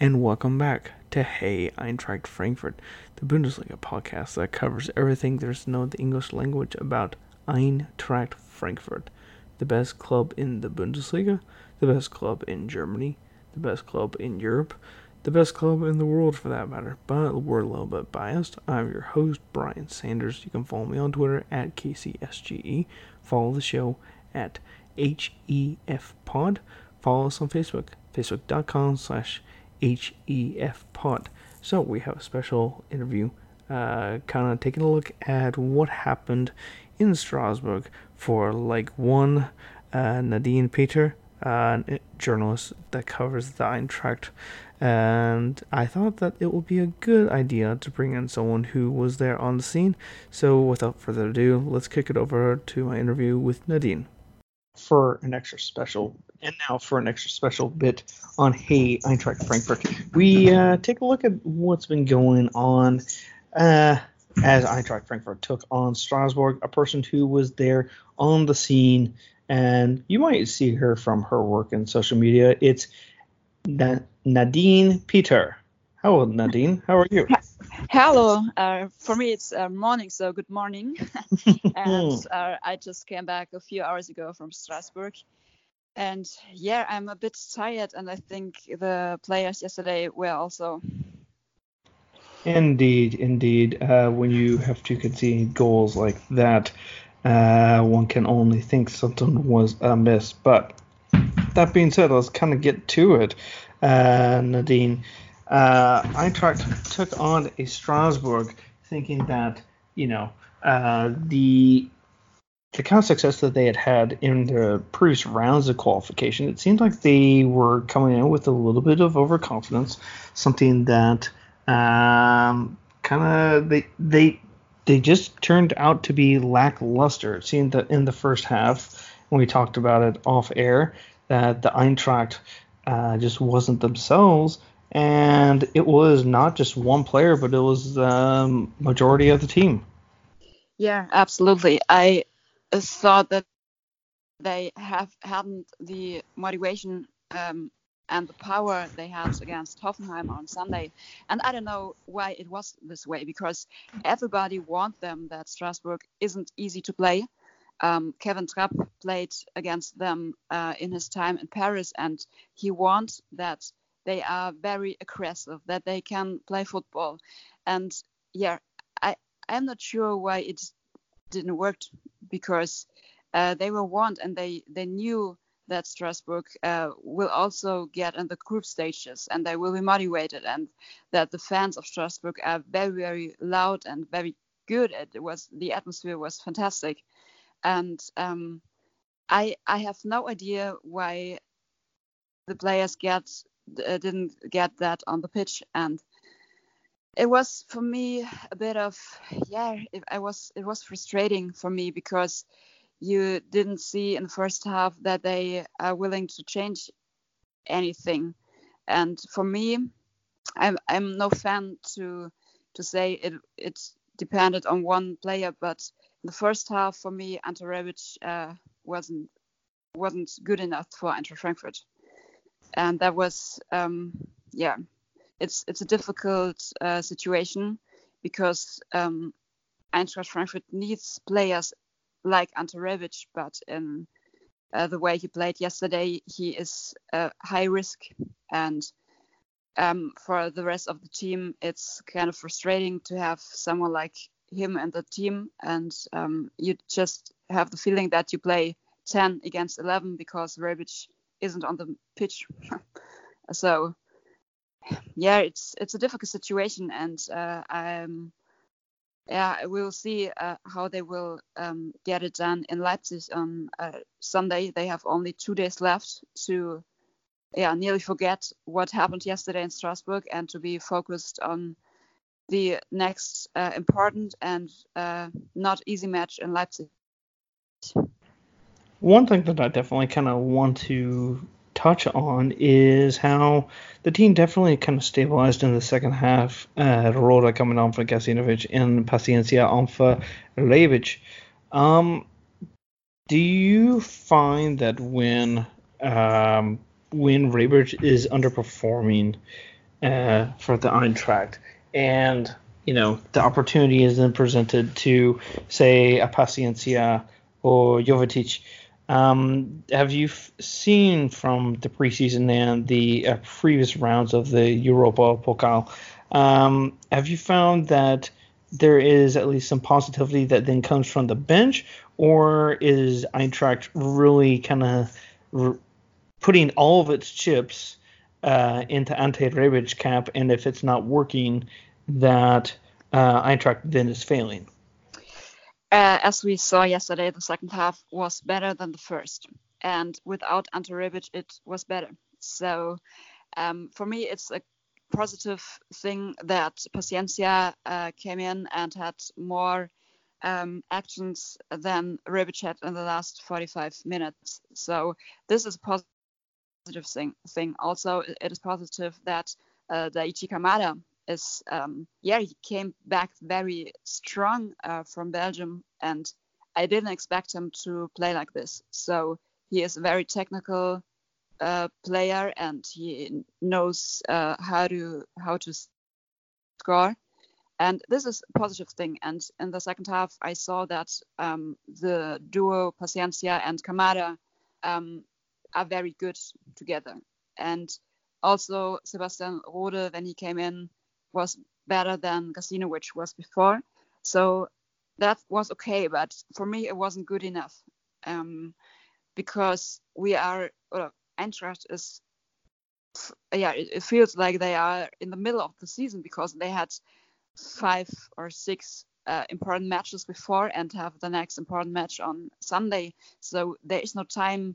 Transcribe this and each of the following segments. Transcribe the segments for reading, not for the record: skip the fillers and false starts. And welcome back to Hey Eintracht Frankfurt, the Bundesliga podcast that covers everything there's no the English language about Eintracht Frankfurt, the best club in the Bundesliga, the best club in Germany, the best club in Europe, the best club in the world for that matter, but we're a little bit biased. I'm your host, Brian Sanders. You can follow me on Twitter at KCSGE, follow the show at HEFpod, follow us on Facebook, facebook.com/HEFpod. So we have a special interview, kind of taking a look at what happened in Strasbourg for like one, Nadine Peter, a journalist that covers the Eintracht, and I thought that it would be a good idea to bring in someone who was there on the scene. So without further ado, let's kick it over to my interview with Nadine. For an extra special bit on Hey Eintracht Frankfurt, we take a look at what's been going on as Eintracht Frankfurt took on Strasbourg, a person who was there on the scene, and you might see her from her work in social media. It's Nadine Peter. Hello, Nadine. How are you? Hello. For me, it's morning, so good morning. And I just came back a few hours ago from Strasbourg. And yeah, I'm a bit tired, and I think the players yesterday were also. Indeed. When you have to concede goals like that, one can only think something was amiss. But that being said, let's kind of get to it, Nadine. Eintracht took on a Strasbourg, thinking that, the kind of success that they had in the previous rounds of qualification, it seemed like they were coming in with a little bit of overconfidence, something that they just turned out to be lackluster. It seemed that in the first half, when we talked about it off air, that the Eintracht just wasn't themselves. And it was not just one player, but it was the majority of the team. Yeah, absolutely. I thought that they hadn't the motivation and the power they had against Hoffenheim on Sunday. And I don't know why it was this way, because everybody warned them that Strasbourg isn't easy to play. Kevin Trapp played against them in his time in Paris, and he warned that they are very aggressive, that they can play football. And yeah, I'm not sure why it didn't work, because they were warned, and they knew that Strasbourg will also get in the group stages, and they will be motivated, and that the fans of Strasbourg are very, very loud and very good. The atmosphere was fantastic. And I have no idea why the players didn't get that on the pitch. And it was for me a bit of it was frustrating for me, because you didn't see in the first half that they are willing to change anything. And for me, I'm no fan to say it depended on one player, but in the first half for me, Ante Rebic wasn't good enough for Eintracht Frankfurt. And that was, it's a difficult situation, because Eintracht Frankfurt needs players like Ante Rebic, but in the way he played yesterday, he is high risk. And for the rest of the team, it's kind of frustrating to have someone like him in the team. And you just have the feeling that you play 10 against 11 because Rebic isn't on the pitch. So yeah, it's a difficult situation, and we'll see how they will get it done in Leipzig on Sunday. They have only 2 days left to nearly forget what happened yesterday in Strasbourg and to be focused on the next important and not easy match in Leipzig. One thing that I definitely kind of want to touch on is how the team definitely kind of stabilized in the second half. Rode coming on for Gazinović and Paciência on for Rebic. Do you find that when Rebic is underperforming, for the Eintracht. And, you know, the opportunity is then presented to, say, a Paciência or Jovetić. Have you seen from the preseason and the previous rounds of the Europa-Pokal, have you found that there is at least some positivity that then comes from the bench, or is Eintracht really kind of putting all of its chips into Ante Rebic's cap, and if it's not working, that Eintracht then is failing? As we saw yesterday, the second half was better than the first, and without Ante Rebic, it was better. So for me, it's a positive thing that Paciência came in and had more actions than Rebic had in the last 45 minutes. So this is a positive thing. Also, it is positive that Daichi Kamada is he came back very strong from Belgium, and I didn't expect him to play like this. So he is a very technical player, and he knows how to score, and this is a positive thing. And in the second half, I saw that the duo Paciência and Kamada are very good together, and also Sebastian Rode, when he came in, was better than Gazinović was before. So that was okay, but for me it wasn't good enough, because Eintracht is, it feels like they are in the middle of the season, because they had 5 or 6 important matches before and have the next important match on Sunday. So there is no time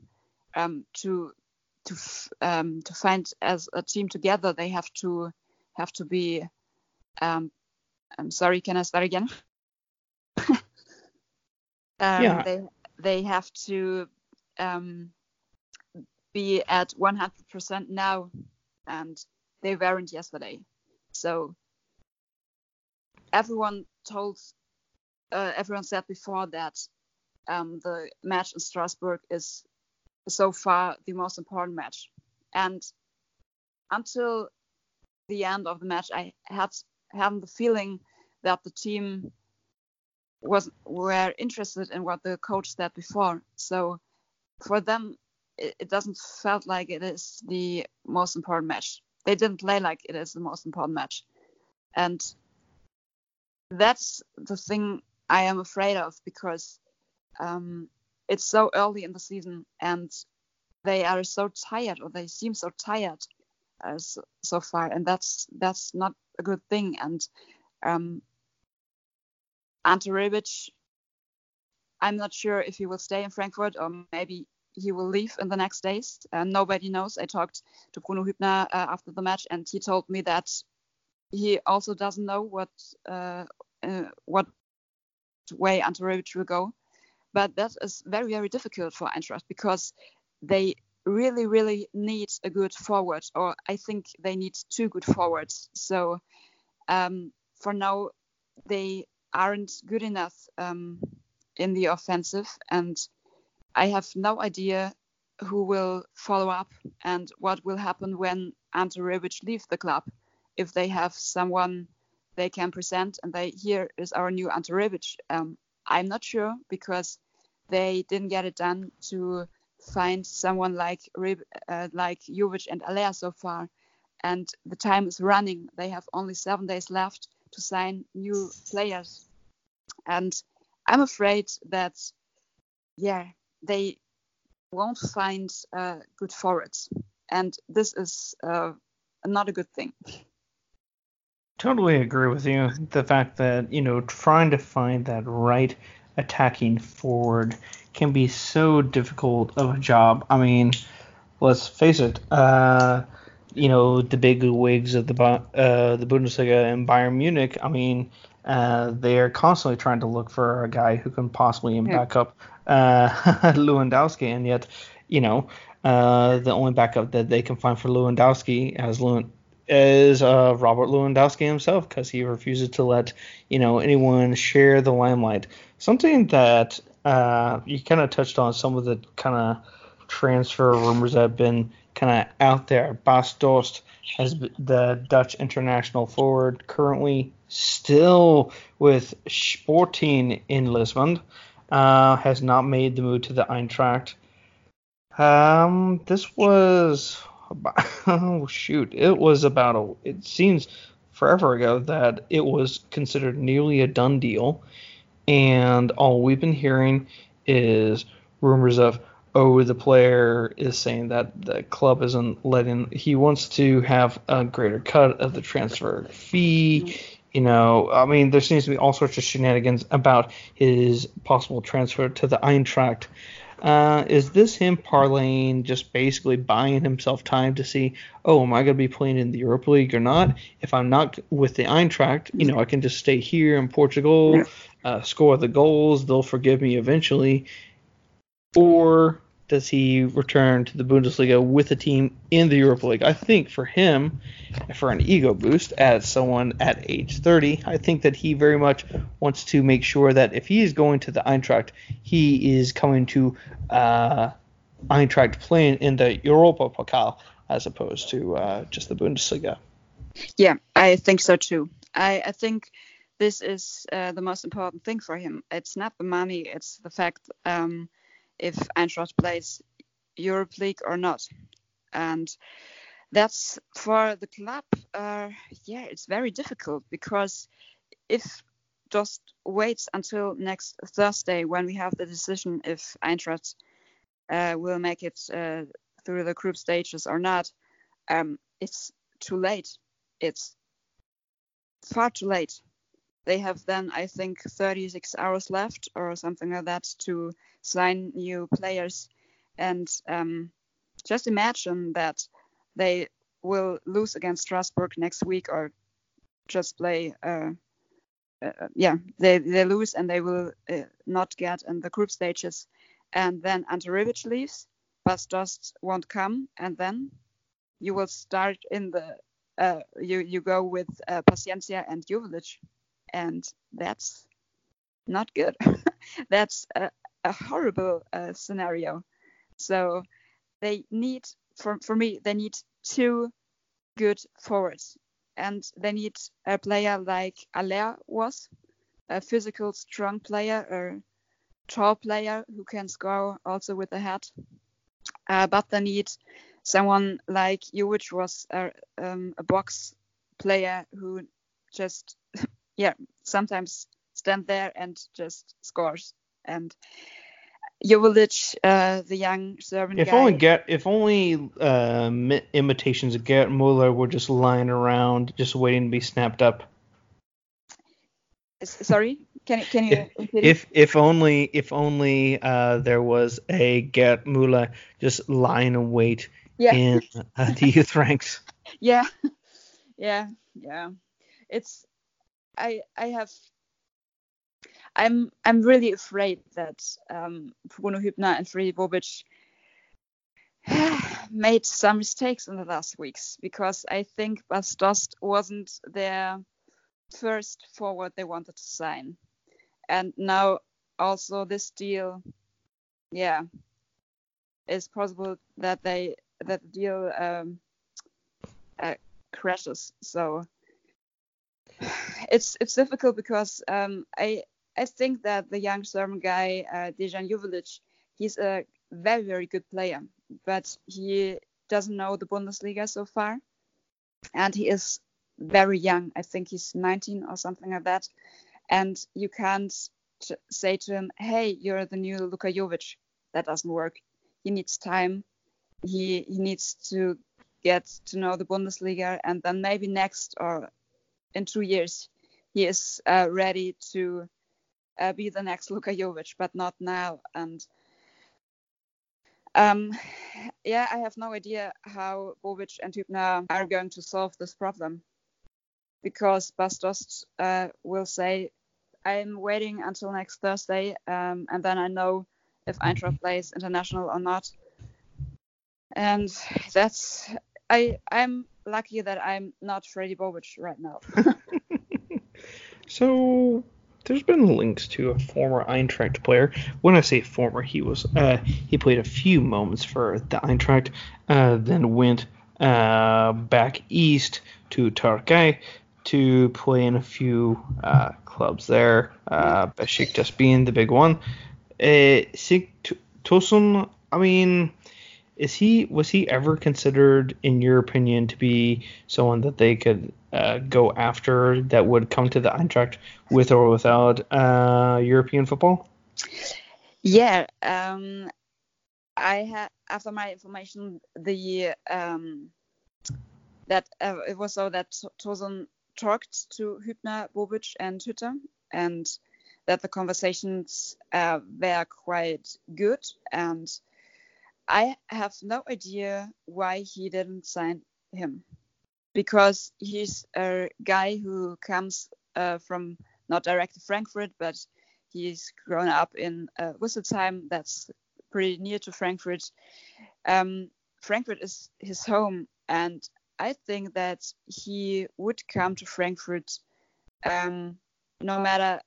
to find as a team together. They have to be I'm sorry, can I start again? They have to be at 100% now, and they weren't yesterday. So everyone said before that the match in Strasbourg is so far the most important match, and until the end of the match, I had the feeling that the team were interested in what the coach said before. So for them, it doesn't felt like it is the most important match. They didn't play like it is the most important match, and that's the thing I am afraid of, because it's so early in the season and they are so tired, or they seem so tired so far, and that's not a good thing. And Ante Rebic, I'm not sure if he will stay in Frankfurt, or maybe he will leave in the next days. Nobody knows. I talked to Bruno Hübner after the match, and he told me that he also doesn't know what way Ante Rebic will go. But that is very, very difficult for Eintracht, because they really, really need a good forward, or I think they need 2 good forwards. So for now, they aren't good enough in the offensive, and I have no idea who will follow up and what will happen when Ante Rebic leaves the club. If they have someone they can present and here is our new Ante Rebic, I'm not sure, because they didn't get it done to find someone like Jovic and Alea so far, and the time is running. They have only 7 days left to sign new players, and I'm afraid that they won't find good forwards, and this is not a good thing. Totally agree with you. The fact that, you know, trying to find that right attacking forward can be so difficult of a job. I mean, let's face it, you know, the big wigs of the Bundesliga and Bayern Munich, I mean, they are constantly trying to look for a guy who can possibly back up Lewandowski, and yet, you know, the only backup that they can find for Lewandowski is Robert Lewandowski himself, because he refuses to let, you know, anyone share the limelight. Something that you kind of touched on, some of the kind of transfer rumors that have been kind of out there. Bas Dost, as the Dutch international forward, currently still with Sporting in Lisbon, has not made the move to the Eintracht. This was about, it seems forever ago that it was considered nearly a done deal, and all we've been hearing is rumors of, the player is saying that the club isn't letting, he wants to have a greater cut of the transfer fee. You know, I mean, there seems to be all sorts of shenanigans about his possible transfer to the Eintracht. Is this him parlaying, just basically buying himself time to see, am I going to be playing in the Europa League or not? If I'm not with the Eintracht, you know, I can just stay here in Portugal, score the goals, they'll forgive me eventually. Or does he return to the Bundesliga with a team in the Europa League? I think for him, for an ego boost as someone at age 30, I think that he very much wants to make sure that if he is going to the Eintracht, he is coming to Eintracht playing in the Europa-Pokal as opposed to just the Bundesliga. Yeah, I think so too. I think this is the most important thing for him. It's not the money, it's the fact if Eintracht plays Europe League or not. And that's for the club, it's very difficult, because if Dost waits until next Thursday when we have the decision if Eintracht will make it through the group stages or not, it's too late. It's far too late. They have then, I think, 36 hours left or something like that to sign new players. And just imagine that they will lose against Strasbourg next week, or just play. They lose and they will not get in the group stages. And then Ante Rebic leaves, Bas Dost won't come. And then you will start in the, you go with Paciência and Jovetić. And that's not good. That's a horrible scenario. So they need, for me, they need two good forwards. And they need a player like Allaire was, a physical, strong player, a tall player who can score also with the head. But they need someone like Jovic was, a box player who just... sometimes stand there and just scores. And Jovetić, the young Serbian guy. If only imitations of Gerd Muller were just lying around, just waiting to be snapped up. Sorry, can you? If only there was a Gerd Muller just lying in wait in the youth ranks. Yeah. It's. I'm really afraid that Bruno Hübner and Fredi Bobic made some mistakes in the last weeks, because I think Bas Dost wasn't their first forward they wanted to sign. And now also this deal, it's possible that the deal crashes. So it's difficult, because I think that the young Serbian guy, Dejan Jovetić, he's a very, very good player, but he doesn't know the Bundesliga so far, and he is very young. I think he's 19 or something like that, and you can't say to him, hey, you're the new Luka Jovic. That doesn't work. He needs time. He needs to get to know the Bundesliga, and then maybe next or in 2 years, he is ready to be the next Luka Jovic, but not now. And I have no idea how Bobic and Hübner are going to solve this problem, because Bas Dost will say, I'm waiting until next Thursday, and then I know if Eintracht plays international or not. And that's... I'm lucky that I'm not Fredi Bobic right now. So there's been links to a former Eintracht player. When I say former, he played a few moments for the Eintracht, then went back east to Turkey to play in a few clubs there, Besiktas being the big one. Cenk Tosun, I mean, was he ever considered, in your opinion, to be someone that they could go after that would come to the Eintracht with or without European football? Yeah, I had, after my information, it was so that Tosun talked to Hübner, Bobic, and Hütter, and that the conversations were quite good, and I have no idea why he didn't sign him, because he's a guy who comes from not directly Frankfurt, but he's grown up in Wisselsheim, that's pretty near to Frankfurt. Frankfurt is his home, and I think that he would come to Frankfurt no matter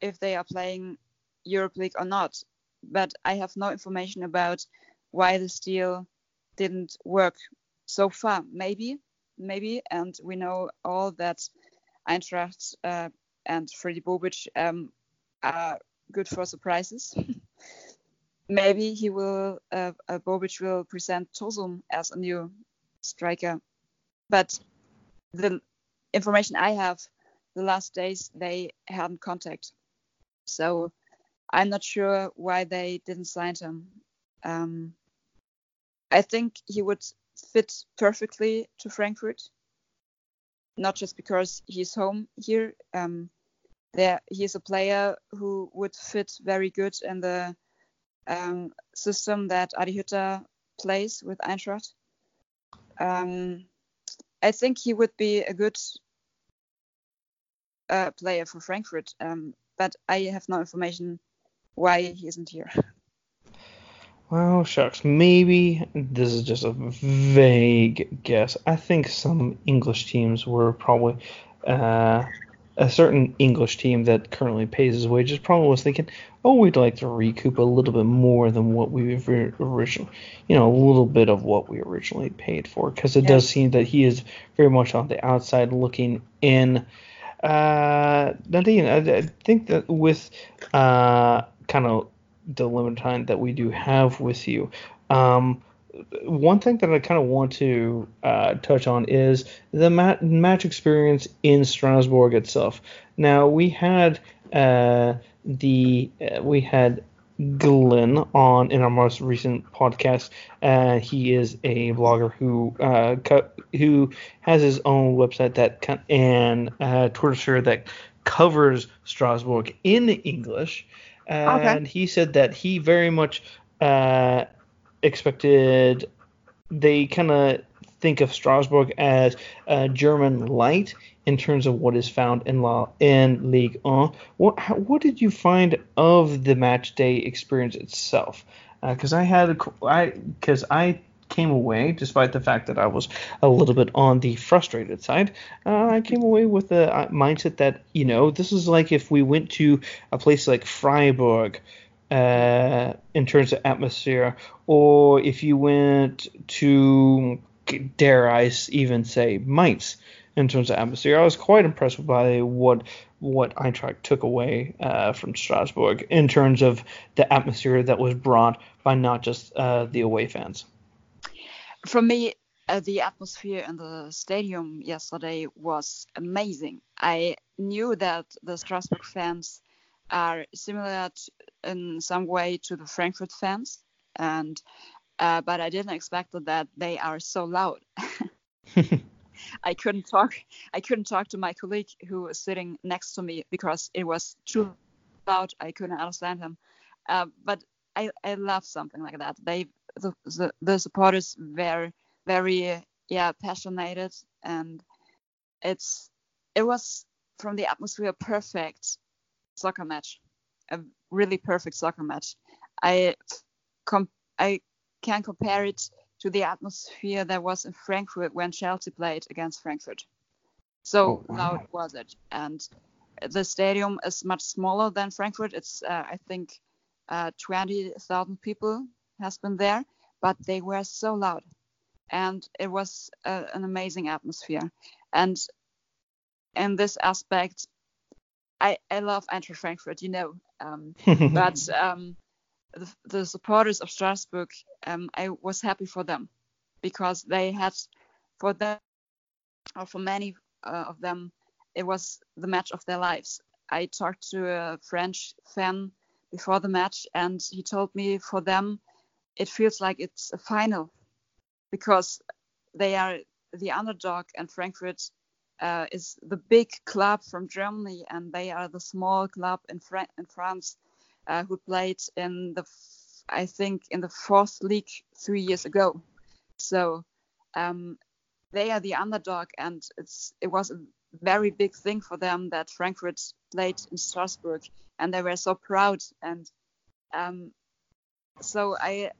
if they are playing Europe League or not. But I have no information about why this deal didn't work so far. Maybe, and we know all that Eintracht and Fredi Bobic are good for surprises. Maybe Bobic will present Tosun as a new striker. But the information I have, the last days they hadn't contact. So I'm not sure why they didn't sign him. I think he would fit perfectly to Frankfurt, not just because he's home here. He's a player who would fit very good in the system that Adi Hütter plays with Eintracht. I think he would be a good player for Frankfurt, but I have no information why he isn't here. Well, shucks. Maybe this is just a vague guess. I think some English teams were probably a certain English team that currently pays his wages probably was thinking, oh, we'd like to recoup a little bit more than what we originally, a little bit of what we originally paid for, because it does seem that he is very much on the outside looking in. Nadine, I think that with kind of the limited time that we do have with you, one thing that I kind of want to touch on is the match experience in Strasbourg itself. Now, we had Glenn on in our most recent podcast. He is a blogger who has his own website and Twitter sphere that covers Strasbourg in English. And he said that he very much expected they kind of think of Strasbourg as a German light in terms of what is found in Ligue 1. What did you find of the match day experience itself? Because I came away, despite the fact that I was a little bit on the frustrated side, I came away with the mindset that, this is like if we went to a place like Freiburg in terms of atmosphere, or if you went to, dare I even say, Mainz in terms of atmosphere. I was quite impressed by what Eintracht took away from Strasbourg in terms of the atmosphere that was brought by not just the away fans. For me, the atmosphere in the stadium yesterday was amazing. I knew that the Strasbourg fans are similar in some way to the Frankfurt fans, and but I didn't expect that they are so loud. I couldn't talk to my colleague who was sitting next to me because it was too loud. I couldn't understand him. But I love something like that. The supporters were very passionate, and it was from the atmosphere a really perfect soccer match. I can compare it to the atmosphere that was in Frankfurt when Chelsea played against Frankfurt. So loud was it, and The stadium is much smaller than Frankfurt. It's, I think, 20,000 people has been there, but they were so loud. And it was an amazing atmosphere. And in this aspect, I love Eintracht Frankfurt, you know. But the supporters of Strasbourg, I was happy for them, because they had, for them, or for many of them, it was the match of their lives. I talked to a French fan before the match, and he told me for them, it feels like it's a final, because they are the underdog, and Frankfurt is the big club from Germany, and they are the small club in France, who played in the fourth league 3 years ago. So they are the underdog, and it was a very big thing for them that Frankfurt played in Strasbourg, and they were so proud. And so I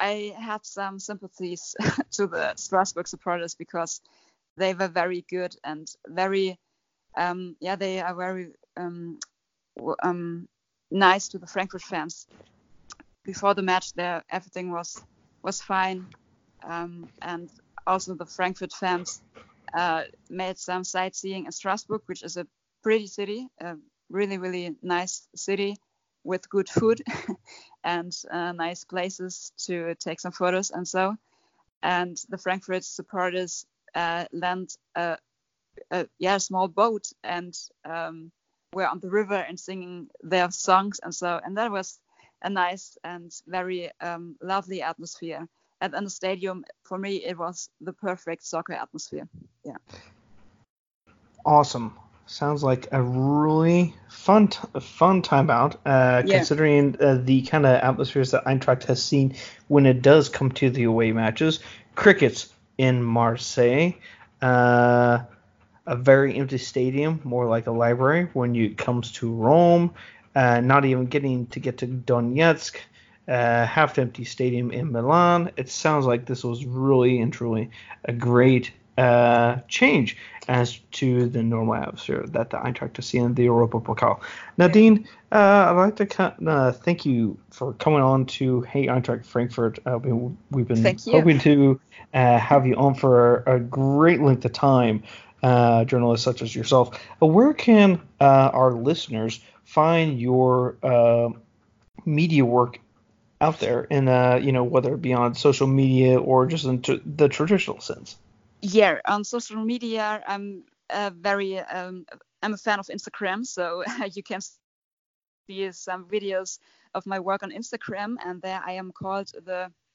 had some sympathies to the Strasbourg supporters, because they were very good and very, they are very nice to the Frankfurt fans. Before the match, everything was fine, and also the Frankfurt fans made some sightseeing in Strasbourg, which is a pretty city, a really, really nice city with good food and nice places to take some photos and so. And the Frankfurt supporters land a small boat and were on the river and singing their songs and so, and that was a nice and very lovely atmosphere. And in the stadium, for me, it was the perfect soccer atmosphere. Yeah. Awesome. Sounds like a really fun time out, considering the kind of atmospheres that Eintracht has seen when it does come to the away matches. Crickets in Marseille, a very empty stadium, more like a library when it comes to Rome, not even get to Donetsk, half empty stadium in Milan. It sounds like this was really and truly a great change as to the normal atmosphere that the Eintracht has seen in the Europa-Pokal. Nadine, I'd like to thank you for coming on to Hey Eintracht Frankfurt. We've been hoping to have you on for a great length of time, journalists such as yourself. Where can our listeners find your media work out there, and whether it be on social media or just in the traditional sense? Yeah, on social media, I'm I'm a fan of Instagram, so you can see some videos of my work on Instagram, and there I am called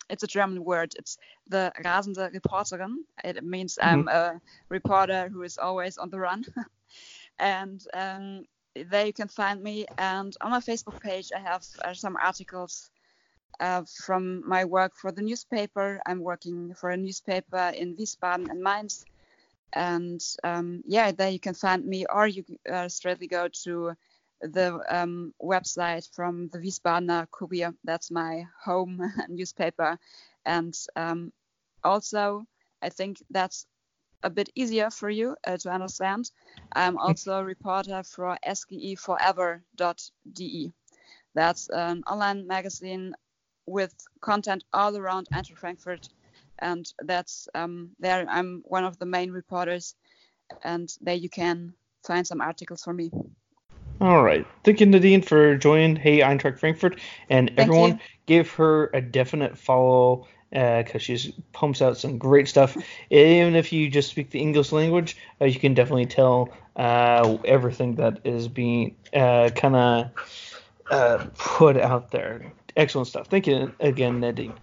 it's a German word, it's the Rasende Reporterin. It means I'm a reporter who is always on the run, and there you can find me. And on my Facebook page, I have some articles from my work for the newspaper. I'm working for a newspaper in Wiesbaden and Mainz, and there you can find me, or you straightly go to the website from the Wiesbadener Kubia. That's my home newspaper, and also I think that's a bit easier for you to understand. I'm also a reporter for sgeforever.de. That's an online magazine with content all around Eintracht Frankfurt, and that's there I'm one of the main reporters, and there you can find some articles for me. All right. Thank you, Nadine, for joining Hey Eintracht Frankfurt, and thank everyone you. Give her a definite follow, because she pumps out some great stuff. Even if you just speak the English language, you can definitely tell everything that is being kind of put out there. Excellent stuff. Thank you again, Nadine.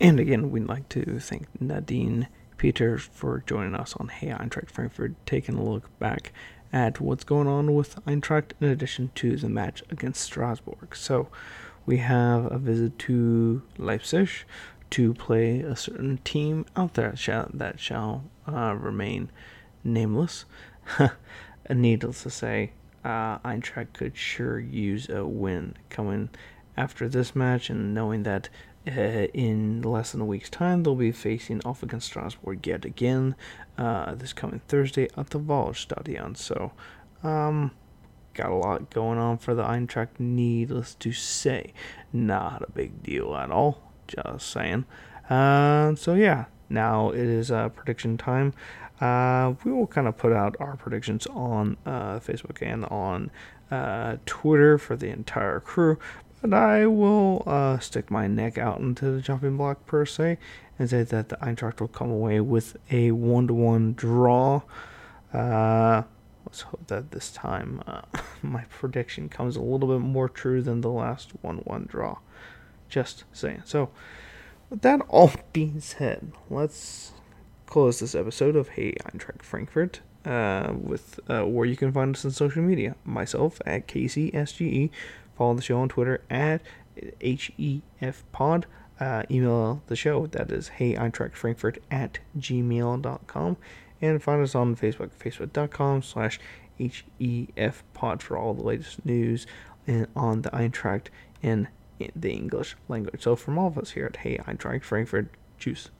And again, we'd like to thank Nadine Peter for joining us on Hey Eintracht Frankfurt, taking a look back at what's going on with Eintracht in addition to the match against Strasbourg. So we have a visit to Leipzig to play a certain team out there that shall remain nameless. Needless to say, Eintracht could sure use a win coming after this match, and knowing that in less than a week's time they'll be facing off against Strasbourg yet again this coming Thursday at the Waldstadion. So Got a lot going on for the Eintracht, needless to say. Not a big deal at all, just saying. So yeah, now it is prediction time. We will kind of put out our predictions on Facebook and on Twitter for the entire crew. But I will stick my neck out into the chopping block, per se, and say that the Eintracht will come away with a 1-1 draw. Let's hope that this time my prediction comes a little bit more true than the last 1-1 draw. Just saying. So, with that all being said, let's close this episode of Hey Eintracht Frankfurt with where you can find us on social media. Myself at KCSGE. Follow the show on Twitter at HEFPod. Email the show. That is heyeintrachtfrankfurt@gmail.com. And find us on Facebook, facebook.com/HEFPod for all the latest news and on the Eintracht in the English language. So from all of us here at Hey Eintracht Frankfurt, cheers.